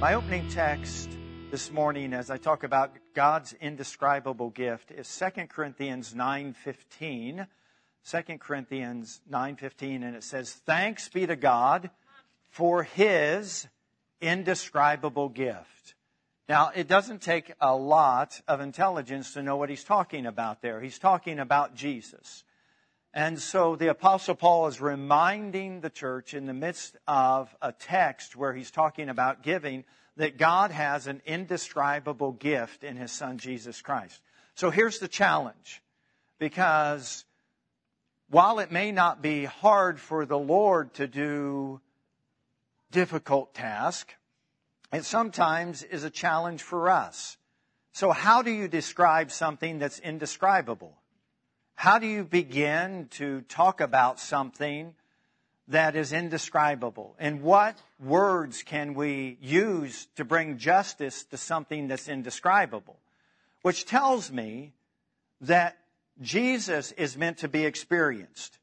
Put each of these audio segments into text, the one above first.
My opening text this morning as I talk about God's indescribable gift is 2 Corinthians 9:15, and it says, "Thanks be to God for His indescribable gift." Now, it doesn't take a lot of intelligence to know what he's talking about there. He's talking about Jesus. And so the Apostle Paul is reminding the church in the midst of a text where he's talking about giving that God has an indescribable gift in His Son, Jesus Christ. So here's the challenge, because while it may not be hard for the Lord to do difficult task, it sometimes is a challenge for us. So how do you describe something that's indescribable? How do you begin to talk about something that is indescribable? And what words can we use to bring justice to something that's indescribable? Which tells me that Jesus is meant to be experienced.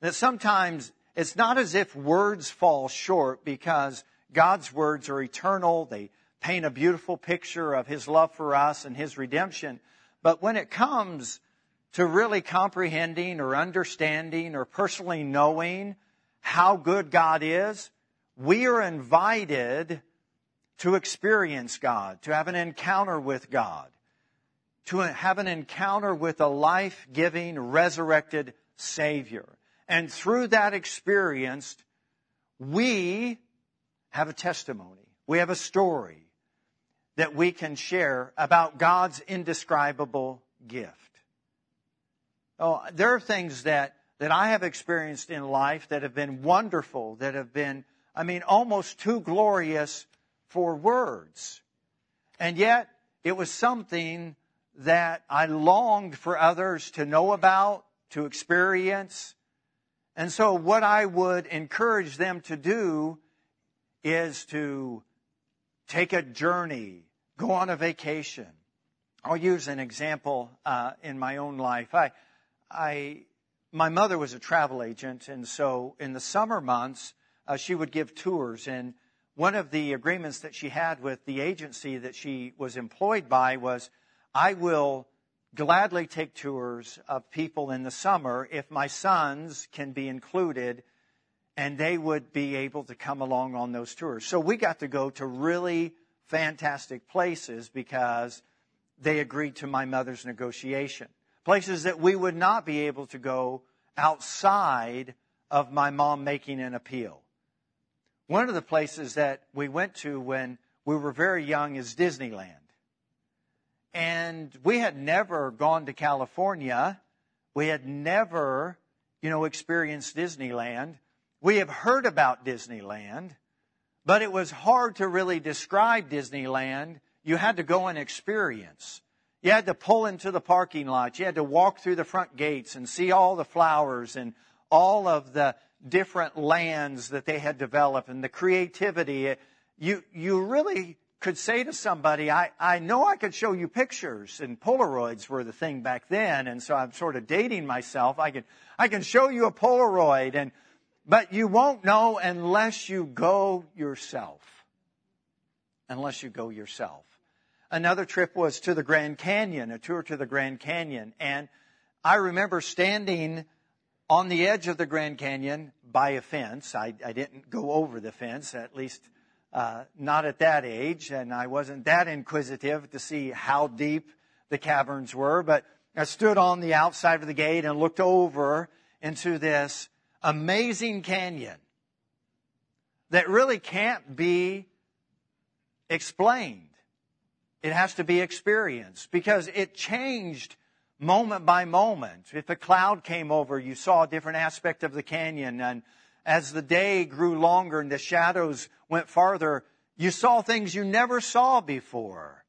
That sometimes it's not as if words fall short, because God's words are eternal. They paint a beautiful picture of His love for us and His redemption. But when it comes to really comprehending or understanding or personally knowing how good God is, we are invited to experience God, to have an encounter with God, to have an encounter with a life-giving, resurrected Savior. And through that experience, we have a testimony. We have a story that we can share about God's indescribable gift. Oh, there are things that I have experienced in life that have been wonderful, that have been, almost too glorious for words. And yet, it was something that I longed for others to know about, to experience. And so what I would encourage them to do is to take a journey, go on a vacation. I'll use an example in my own life. My mother was a travel agent, and so in the summer months, she would give tours. And one of the agreements that she had with the agency that she was employed by was, I will gladly take tours of people in the summer if my sons can be included, and they would be able to come along on those tours. So we got to go to really fantastic places because they agreed to my mother's negotiation. Places that we would not be able to go outside of my mom making an appeal. One of the places that we went to when we were very young is Disneyland. And we had never gone to California. We had never, experienced Disneyland. We have heard about Disneyland, but it was hard to really describe Disneyland. You had to go and experience. You had to pull into the parking lot. You had to walk through the front gates and see all the flowers and all of the different lands that they had developed and the creativity. You really could say to somebody, I know I could show you pictures, and Polaroids were the thing back then, and so I'm sort of dating myself. I can show you a Polaroid, but you won't know unless you go yourself. Another trip was to the Grand Canyon, a tour to the Grand Canyon. And I remember standing on the edge of the Grand Canyon by a fence. I didn't go over the fence, at least not at that age. And I wasn't that inquisitive to see how deep the caverns were. But I stood on the outside of the gate and looked over into this amazing canyon that really can't be explained. It has to be experienced, because it changed moment by moment. If a cloud came over, you saw a different aspect of the canyon. And as the day grew longer and the shadows went farther, you saw things you never saw before.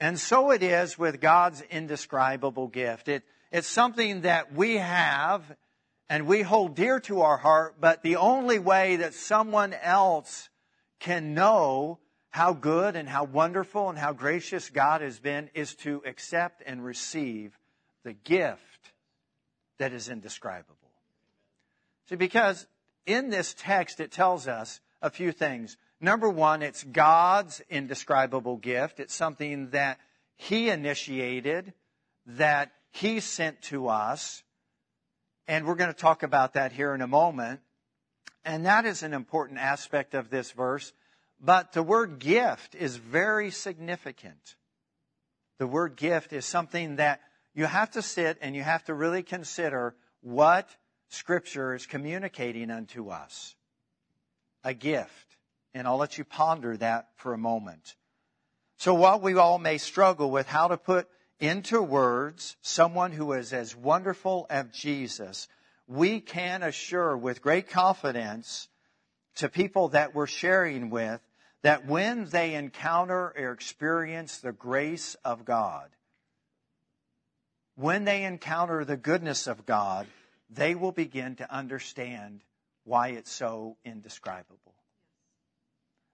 And so it is with God's indescribable gift. It's something that we have and we hold dear to our heart, but the only way that someone else can know how good and how wonderful and how gracious God has been is to accept and receive the gift that is indescribable. See, because in this text, it tells us a few things. Number one, it's God's indescribable gift. It's something that He initiated, that He sent to us. And we're going to talk about that here in a moment. And that is an important aspect of this verse. But the word gift is very significant. The word gift is something that you have to sit and you have to really consider what Scripture is communicating unto us. A gift. And I'll let you ponder that for a moment. So while we all may struggle with how to put into words someone who is as wonderful as Jesus, we can assure with great confidence to people that we're sharing with that when they encounter or experience the grace of God, when they encounter the goodness of God, they will begin to understand why it's so indescribable.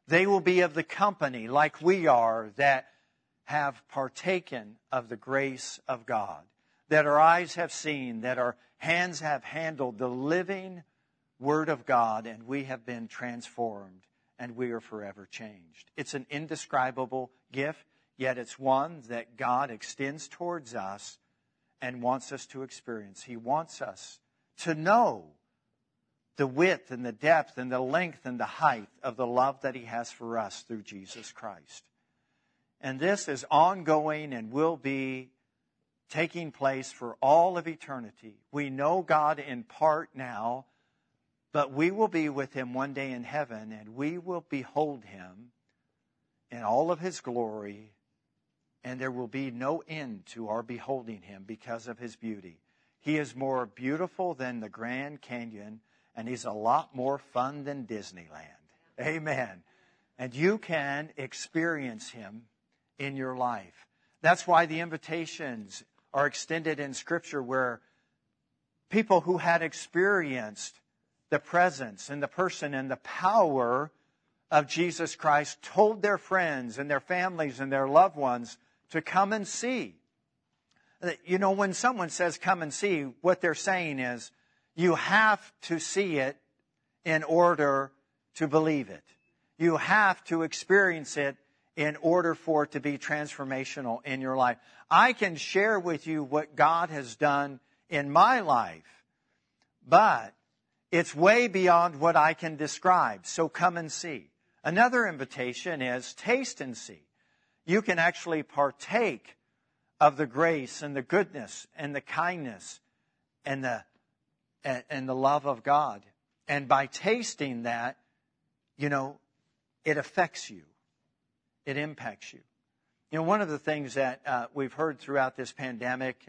They will be of the company like we are that have partaken of the grace of God, that our eyes have seen, that our hands have handled the living Word of God, and we have been transformed, and we are forever changed. It's an indescribable gift, yet it's one that God extends towards us and wants us to experience. He wants us to know the width and the depth and the length and the height of the love that He has for us through Jesus Christ. And this is ongoing and will be taking place for all of eternity. We know God in part now, but we will be with Him one day in heaven, and we will behold Him in all of His glory. And there will be no end to our beholding Him because of His beauty. He is more beautiful than the Grand Canyon, and He's a lot more fun than Disneyland. Amen. And you can experience Him in your life. That's why the invitations are extended in Scripture where people who had experienced the presence and the person and the power of Jesus Christ told their friends and their families and their loved ones to come and see. You know, when someone says come and see, what they're saying is you have to see it in order to believe it. You have to experience it in order for it to be transformational in your life. I can share with you what God has done in my life, but it's way beyond what I can describe. So come and see. Another invitation is taste and see. You can actually partake of the grace and the goodness and the kindness and the love of God. And by tasting that, you know, it affects you. It impacts you. You know, one of the things that we've heard throughout this pandemic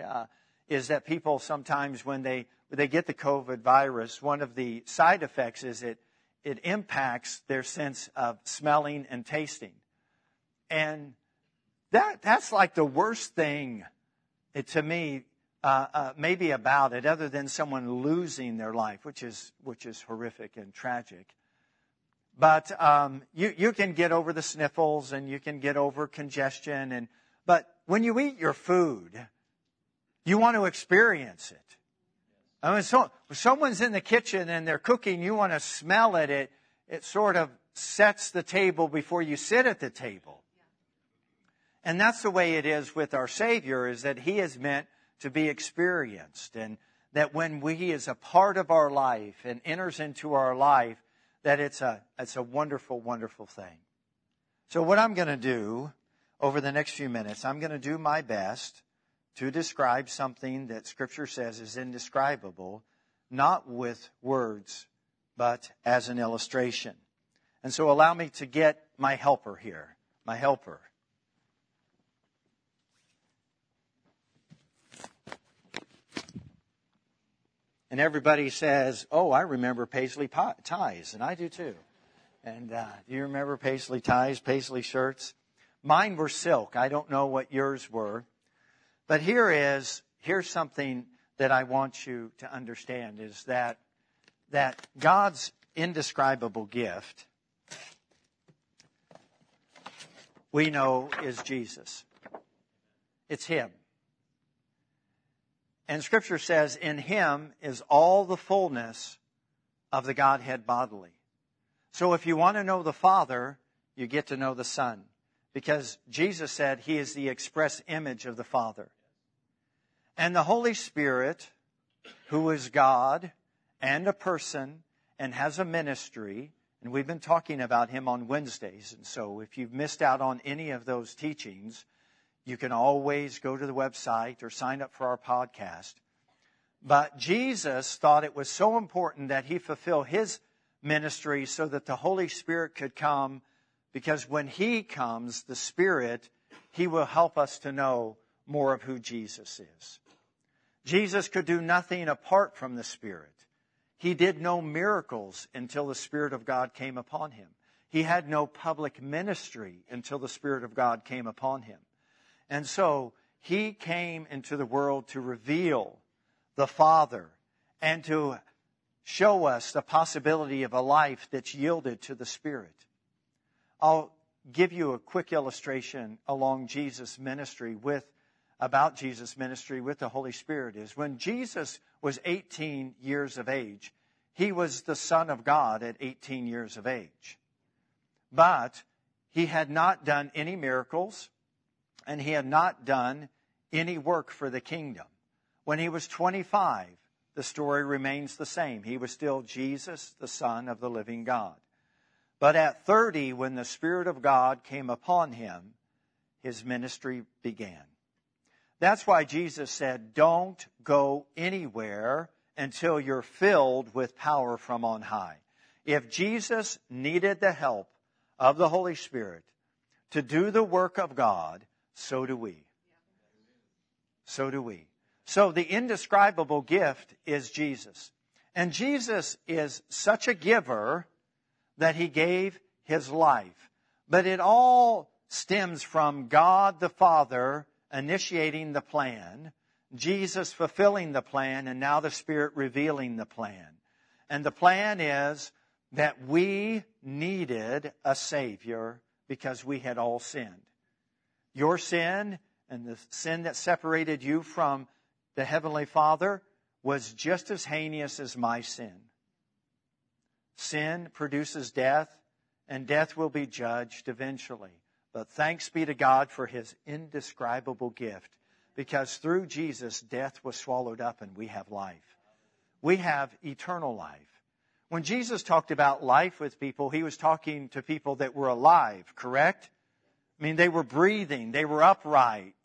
is that people sometimes when they get the COVID virus, one of the side effects is it impacts their sense of smelling and tasting. And that's like the worst thing to me maybe about it, other than someone losing their life, which is horrific and tragic. But you can get over the sniffles and you can get over congestion. But when you eat your food, you want to experience it. I mean, if someone's in the kitchen and they're cooking, you want to smell it. It sort of sets the table before you sit at the table. And that's the way it is with our Savior, is that He is meant to be experienced. And that when He is a part of our life and enters into our life, that it's a wonderful, wonderful thing. So what I'm going to do over the next few minutes, I'm going to do my best to describe something that Scripture says is indescribable, not with words, but as an illustration. And so allow me to get my helper here, my helper. And everybody says, oh, I remember paisley ties, and I do too. And do you remember paisley ties, paisley shirts? Mine were silk. I don't know what yours were. But here's something that I want you to understand, is that God's indescribable gift, we know, is Jesus. It's Him. And Scripture says in Him is all the fullness of the Godhead bodily. So if you want to know the Father, you get to know the Son, because Jesus said he is the express image of the Father. And the Holy Spirit, who is God and a person and has a ministry, and we've been talking about him on Wednesdays. And so if you've missed out on any of those teachings, you can always go to the website or sign up for our podcast. But Jesus thought it was so important that he fulfill his ministry so that the Holy Spirit could come, because when he comes, the Spirit, he will help us to know more of who Jesus is. Jesus could do nothing apart from the Spirit. He did no miracles until the Spirit of God came upon him. He had no public ministry until the Spirit of God came upon him. And so he came into the world to reveal the Father and to show us the possibility of a life that's yielded to the Spirit. I'll give you a quick illustration along Jesus' ministry about Jesus' ministry with the Holy Spirit is when Jesus was 18 years of age, he was the Son of God at 18 years of age. But he had not done any miracles, and he had not done any work for the kingdom. When he was 25, the story remains the same. He was still Jesus, the Son of the living God. But at 30, when the Spirit of God came upon him, his ministry began. That's why Jesus said, don't go anywhere until you're filled with power from on high. If Jesus needed the help of the Holy Spirit to do the work of God, so do we. So do we. So the indescribable gift is Jesus. And Jesus is such a giver that he gave his life. But it all stems from God the Father initiating the plan, Jesus fulfilling the plan, and now the Spirit revealing the plan. And the plan is that we needed a Savior because we had all sinned. Your sin and the sin that separated you from the Heavenly Father was just as heinous as my sin. Sin produces death, and death will be judged eventually. But thanks be to God for his indescribable gift, because through Jesus, death was swallowed up and we have life. We have eternal life. When Jesus talked about life with people, he was talking to people that were alive, correct? I mean, they were breathing, they were upright.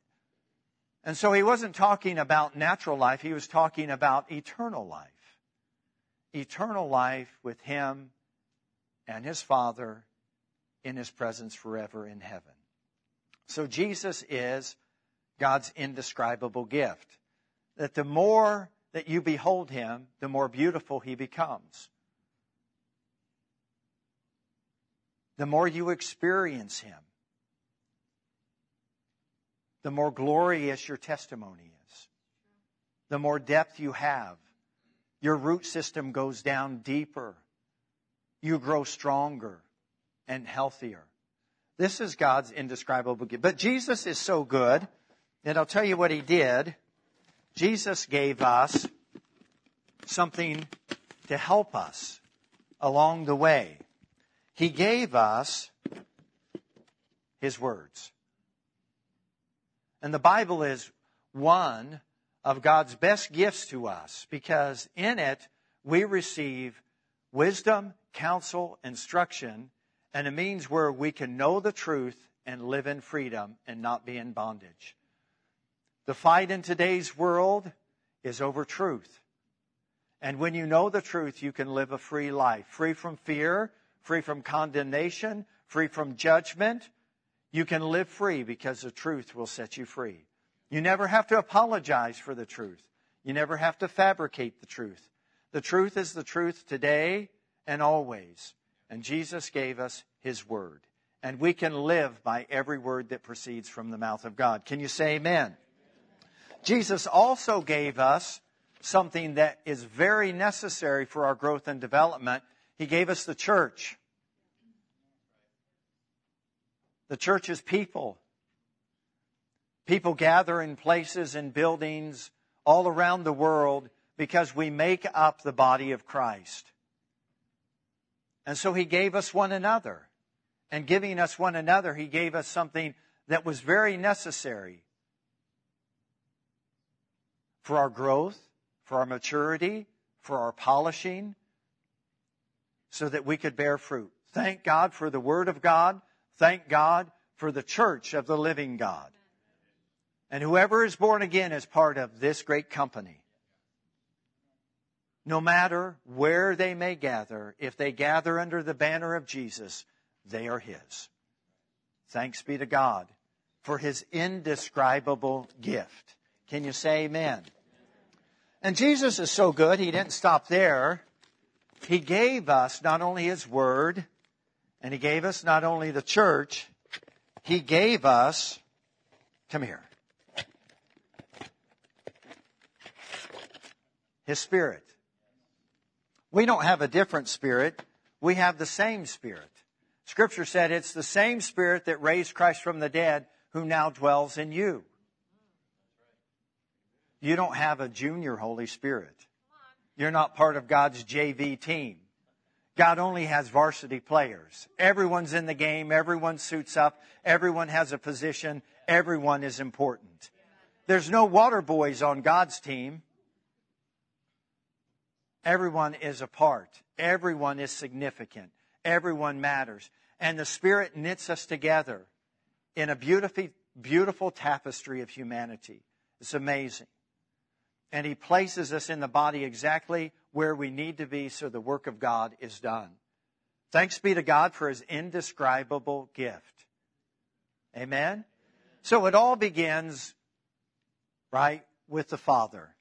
And so he wasn't talking about natural life, he was talking about eternal life. Eternal life with him and his Father in his presence forever in heaven. So Jesus is God's indescribable gift. That the more that you behold him, the more beautiful he becomes. The more you experience him, the more glorious your testimony is. The more depth you have. Your root system goes down deeper. You grow stronger and healthier. This is God's indescribable gift. But Jesus is so good that I'll tell you what he did. Jesus gave us something to help us along the way. He gave us his words. And the Bible is one of God's best gifts to us, because in it we receive wisdom, counsel, instruction, and a means where we can know the truth and live in freedom and not be in bondage. The fight in today's world is over truth. And when you know the truth, you can live a free life, free from fear, free from condemnation, free from judgment. You can live free because the truth will set you free. You never have to apologize for the truth. You never have to fabricate the truth. The truth is the truth today and always. And Jesus gave us his word. And we can live by every word that proceeds from the mouth of God. Can you say amen? Amen. Jesus also gave us something that is very necessary for our growth and development. He gave us the church. The church is people. People gather in places and buildings all around the world because we make up the body of Christ. And so he gave us one another. And giving us one another, he gave us something that was very necessary for our growth, for our maturity, for our polishing, so that we could bear fruit. Thank God for the Word of God. Thank God for the church of the living God. And whoever is born again is part of this great company. No matter where they may gather, if they gather under the banner of Jesus, they are His. Thanks be to God for His indescribable gift. Can you say amen? And Jesus is so good, He didn't stop there. He gave us not only His Word, and He gave us not only the church, He gave us, come here, His Spirit. We don't have a different Spirit. We have the same Spirit. Scripture said it's the same Spirit that raised Christ from the dead who now dwells in you. You don't have a junior Holy Spirit. You're not part of God's JV team. God only has varsity players. Everyone's in the game. Everyone suits up. Everyone has a position. Everyone is important. There's no water boys on God's team. Everyone is a part. Everyone is significant. Everyone matters. And the Spirit knits us together in a beautiful, beautiful tapestry of humanity. It's amazing. And He places us in the body exactly where we need to be so the work of God is done. Thanks be to God for His indescribable gift. Amen? So it all begins, right, with the Father.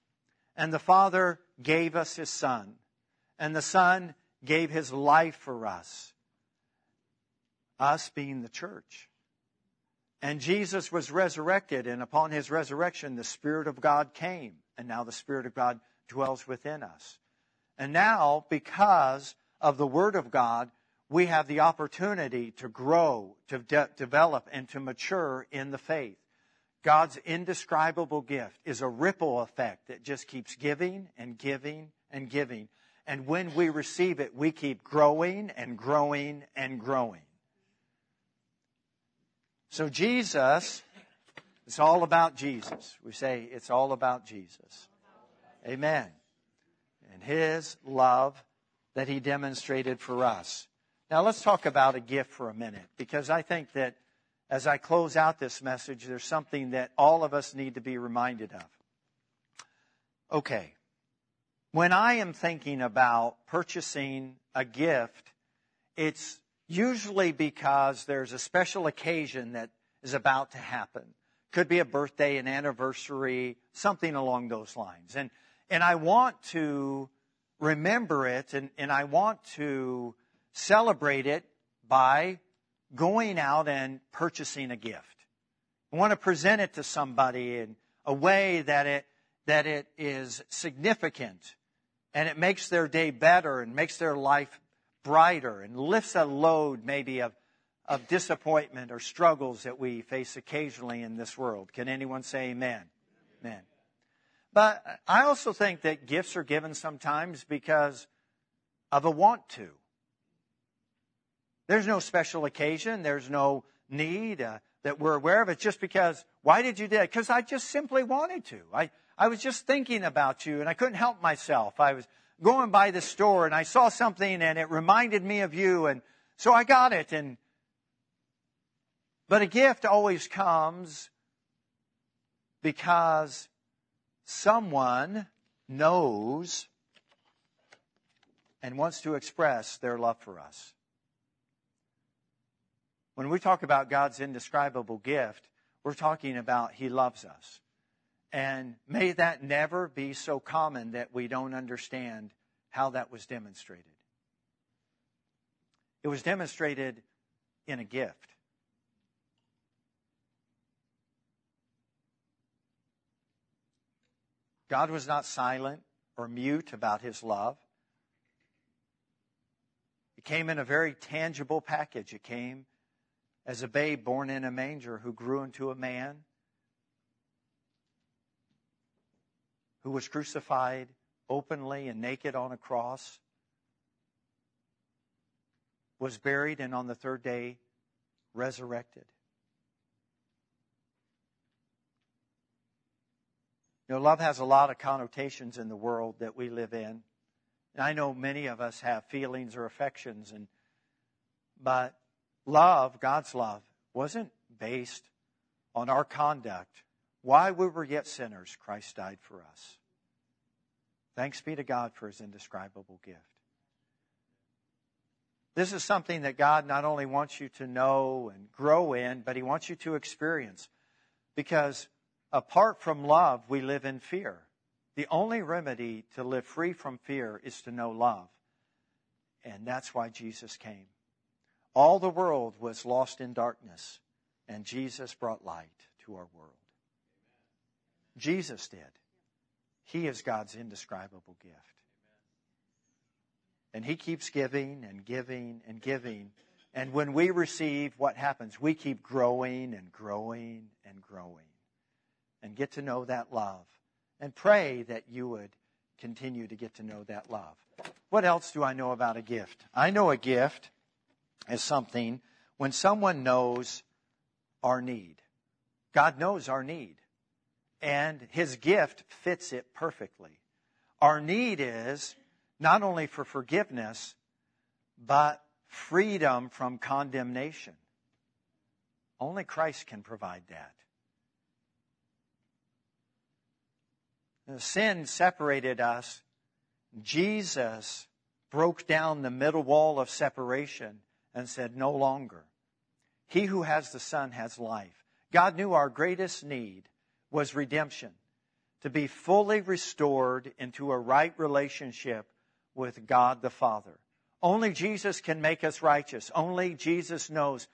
And the Father gave us His Son. And the Son gave His life for us. Us being the church. And Jesus was resurrected, and upon His resurrection, the Spirit of God came. And now the Spirit of God dwells within us. And now, because of the Word of God, we have the opportunity to grow, to develop, and to mature in the faith. God's indescribable gift is a ripple effect that just keeps giving and giving and giving. And when we receive it, we keep growing and growing and growing. So Jesus, it's all about Jesus. We say it's all about Jesus. Amen. And His love that He demonstrated for us. Now let's talk about a gift for a minute, because I think that as I close out this message, there's something that all of us need to be reminded of. Okay. When I am thinking about purchasing a gift, it's usually because there's a special occasion that is about to happen. Could be a birthday, an anniversary, something along those lines. And I want to remember it, and I want to celebrate it by going out and purchasing a gift. I want to present it to somebody in a way that it is significant, and it makes their day better and makes their life brighter and lifts a load maybe of disappointment or struggles that we face occasionally in this world. Can anyone say amen? Amen. But I also think that gifts are given sometimes because of a want to. There's no special occasion. There's no need that we're aware of. It's just because, why did you do that? Because I just simply wanted to. I was just thinking about you, and I couldn't help myself. I was going by the store, and I saw something, and it reminded me of you, and so I got it. But a gift always comes because someone knows and wants to express their love for us. When we talk about God's indescribable gift, we're talking about He loves us. And may that never be so common that we don't understand how that was demonstrated. It was demonstrated in a gift. God was not silent or mute about His love. It came in a very tangible package. It came as a babe born in a manger who grew into a man, who was crucified openly and naked on a cross, was buried, and on the third day resurrected. You know, love has a lot of connotations in the world that we live in. And I know many of us have feelings or affections, but love, God's love, wasn't based on our conduct. While we were yet sinners, Christ died for us. Thanks be to God for His indescribable gift. This is something that God not only wants you to know and grow in, but He wants you to experience. Because apart from love, we live in fear. The only remedy to live free from fear is to know love. And that's why Jesus came. All the world was lost in darkness, and Jesus brought light to our world. Jesus did. He is God's indescribable gift. And He keeps giving and giving and giving. And when we receive, what happens? We keep growing and growing and growing. And get to know that love. And pray that you would continue to get to know that love. What else do I know about a gift? I know a gift is something when someone knows our need. God knows our need. And His gift fits it perfectly. Our need is not only for forgiveness, but freedom from condemnation. Only Christ can provide that. Sin separated us. Jesus broke down the middle wall of separation and said, no longer. He who has the Son has life. God knew our greatest need was redemption, to be fully restored into a right relationship with God the Father. Only Jesus can make us righteous. Only Jesus knows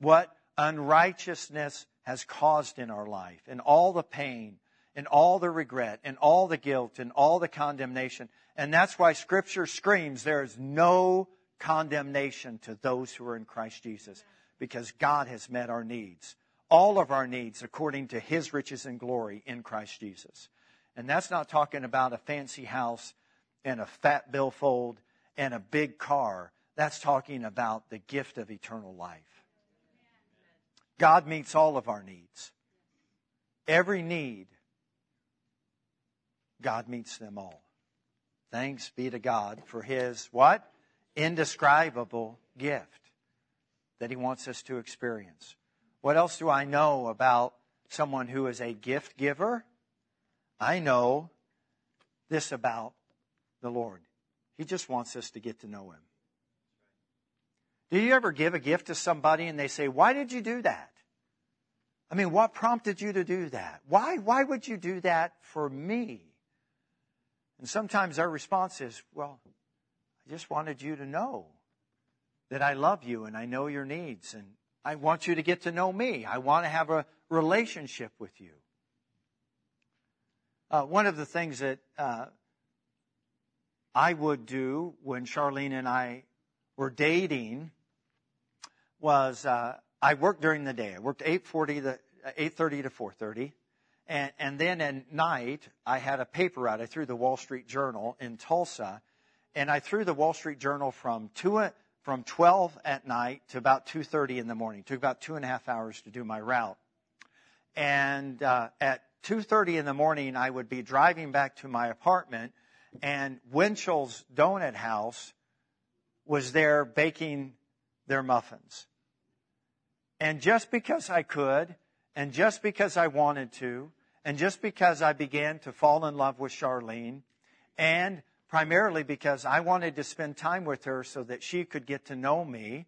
what unrighteousness has caused in our life, and all the pain, and all the regret, and all the guilt, and all the condemnation. And that's why Scripture screams, there is no condemnation to those who are in Christ Jesus, because God has met our needs, all of our needs, according to His riches and glory in Christ Jesus. And that's not talking about a fancy house and a fat billfold and a big car. That's talking about the gift of eternal life. God meets all of our needs. Every need, God meets them all. Thanks be to God for His, what? Indescribable gift that He wants us to experience. What else do I know about someone who is a gift giver? I know this about the Lord. He just wants us to get to know Him. Do you ever give a gift to somebody and they say, why did you do that? I mean, what prompted you to do that? Why would you do that for me? And sometimes our response is, well, I just wanted you to know that I love you and I know your needs, and I want you to get to know me. I want to have a relationship with you. One of the things that I would do when Charlene and I were dating was I worked during the day. I worked 8:30 to 4:30. And then at night, I had a paper out. I threw the Wall Street Journal in Tulsa. And I threw the Wall Street Journal from 12 at night to about 2:30 in the morning. It took about 2.5 hours to do my route. And at 2:30 in the morning, I would be driving back to my apartment, and Winchell's Donut House was there baking their muffins. And just because I could, and just because I wanted to, and just because I began to fall in love with Charlene, and primarily because I wanted to spend time with her so that she could get to know me,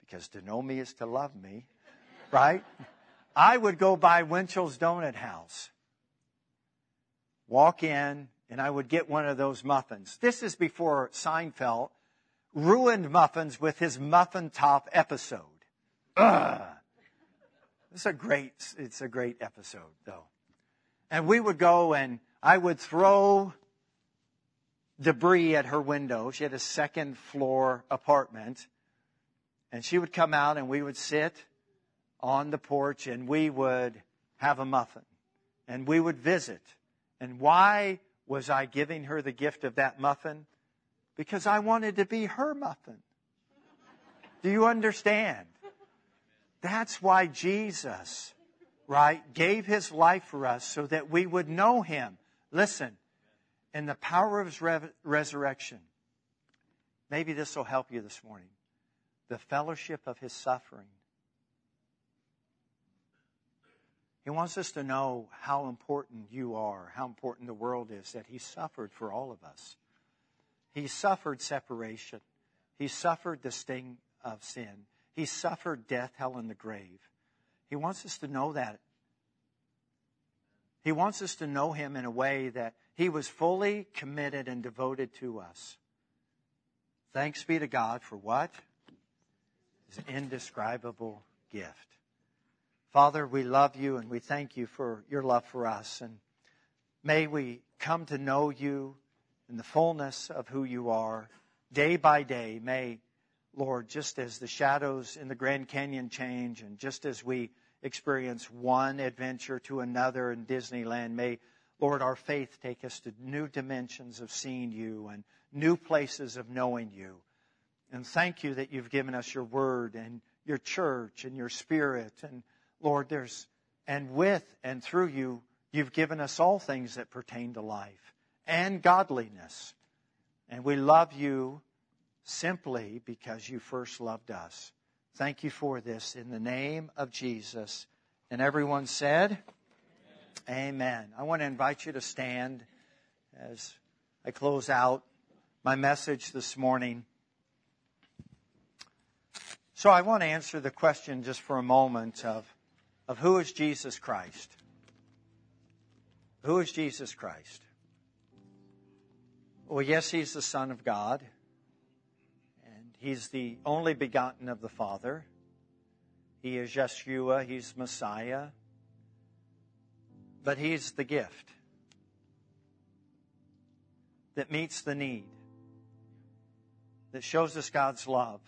because to know me is to love me, right? I would go by Winchell's Donut House, walk in, and I would get one of those muffins. This is before Seinfeld ruined muffins with his muffin top episode. Ugh. It's a great episode, though. And we would go, and I would throw debris at her window. She had a second floor apartment, and she would come out, and we would sit on the porch, and we would have a muffin, and we would visit. And why was I giving her the gift of that muffin? Because I wanted to be her muffin. Do you understand? That's why Jesus, right, gave his life for us so that we would know him. Listen, in the power of his resurrection, maybe this will help you this morning. The fellowship of his suffering. He wants us to know how important you are, how important the world is, that he suffered for all of us. He suffered separation. He suffered the sting of sin. He suffered death, hell, and the grave. He wants us to know that. He wants us to know him in a way that he was fully committed and devoted to us. Thanks be to God for what? His indescribable gift. Father, we love you and we thank you for your love for us. And may we come to know you in the fullness of who you are. Day by day, may, Lord, just as the shadows in the Grand Canyon change and just as we experience one adventure to another in Disneyland, may, Lord, our faith take us to new dimensions of seeing you and new places of knowing you. And thank you that you've given us your word and your church and your spirit. And Lord, with and through you, you've given us all things that pertain to life and godliness. And we love you simply because you first loved us. Thank you for this in the name of Jesus. And everyone said, amen. Amen. I want to invite you to stand as I close out my message this morning. So I want to answer the question just for a moment of who is Jesus Christ? Who is Jesus Christ? Well, yes, he's the Son of God. He's the only begotten of the Father. He is Yeshua. He's Messiah. But he's the gift that meets the need, that shows us God's love,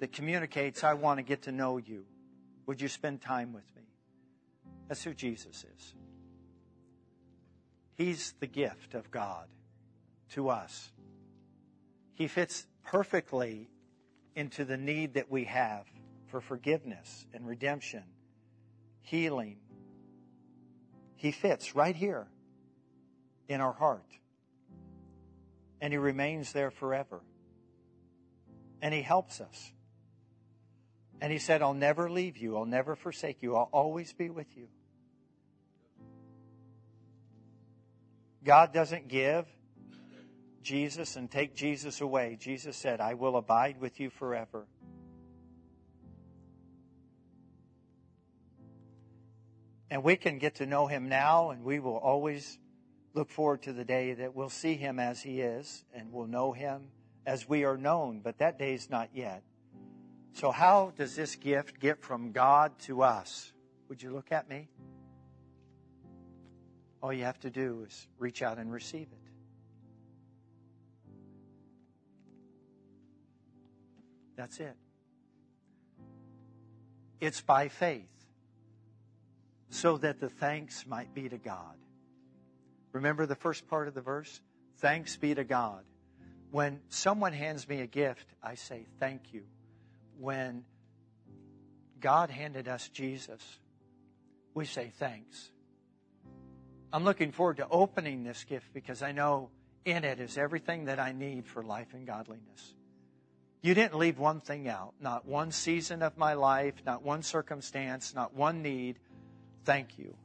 that communicates, I want to get to know you. Would you spend time with me? That's who Jesus is. He's the gift of God to us. He fits perfectly into the need that we have for forgiveness and redemption, healing. He fits right here in our heart. And he remains there forever. And he helps us. And he said, I'll never leave you. I'll never forsake you. I'll always be with you. God doesn't give Jesus and take Jesus away. Jesus said, I will abide with you forever. And we can get to know him now, and we will always look forward to the day that we'll see him as he is, and we'll know him as we are known, but that day's not yet. So how does this gift get from God to us? Would you look at me? All you have to do is reach out and receive it. That's it. It's by faith, so that the thanks might be to God. Remember the first part of the verse? Thanks be to God. When someone hands me a gift, I say thank you. When God handed us Jesus, we say thanks. I'm looking forward to opening this gift because I know in it is everything that I need for life and godliness. You didn't leave one thing out, not one season of my life, not one circumstance, not one need. Thank you.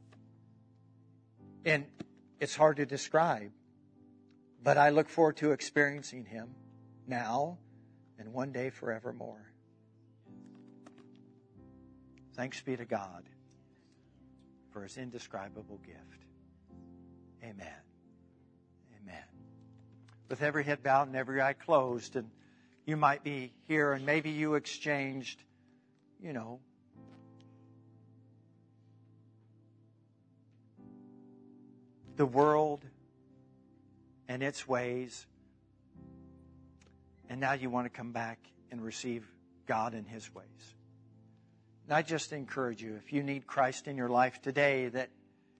And it's hard to describe, but I look forward to experiencing him now and one day forevermore. Thanks be to God for his indescribable gift. Amen. Amen. With every head bowed and every eye closed, and you might be here and maybe you exchanged, the world and its ways. And now you want to come back and receive God and his ways. And I just encourage you, if you need Christ in your life today, that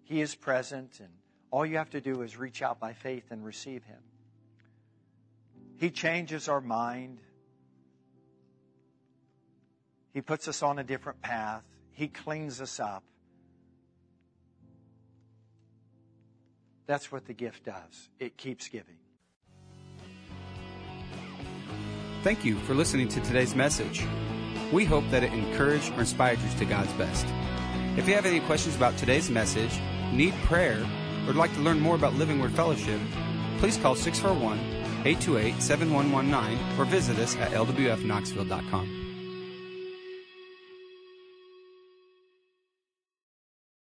he is present and all you have to do is reach out by faith and receive him. He changes our mind. He puts us on a different path. He cleans us up. That's what the gift does. It keeps giving. Thank you for listening to today's message. We hope that it encouraged or inspired you to God's best. If you have any questions about today's message, need prayer, or would like to learn more about Living Word Fellowship, please call 641-828-7119 or visit us at lwfknoxville.com.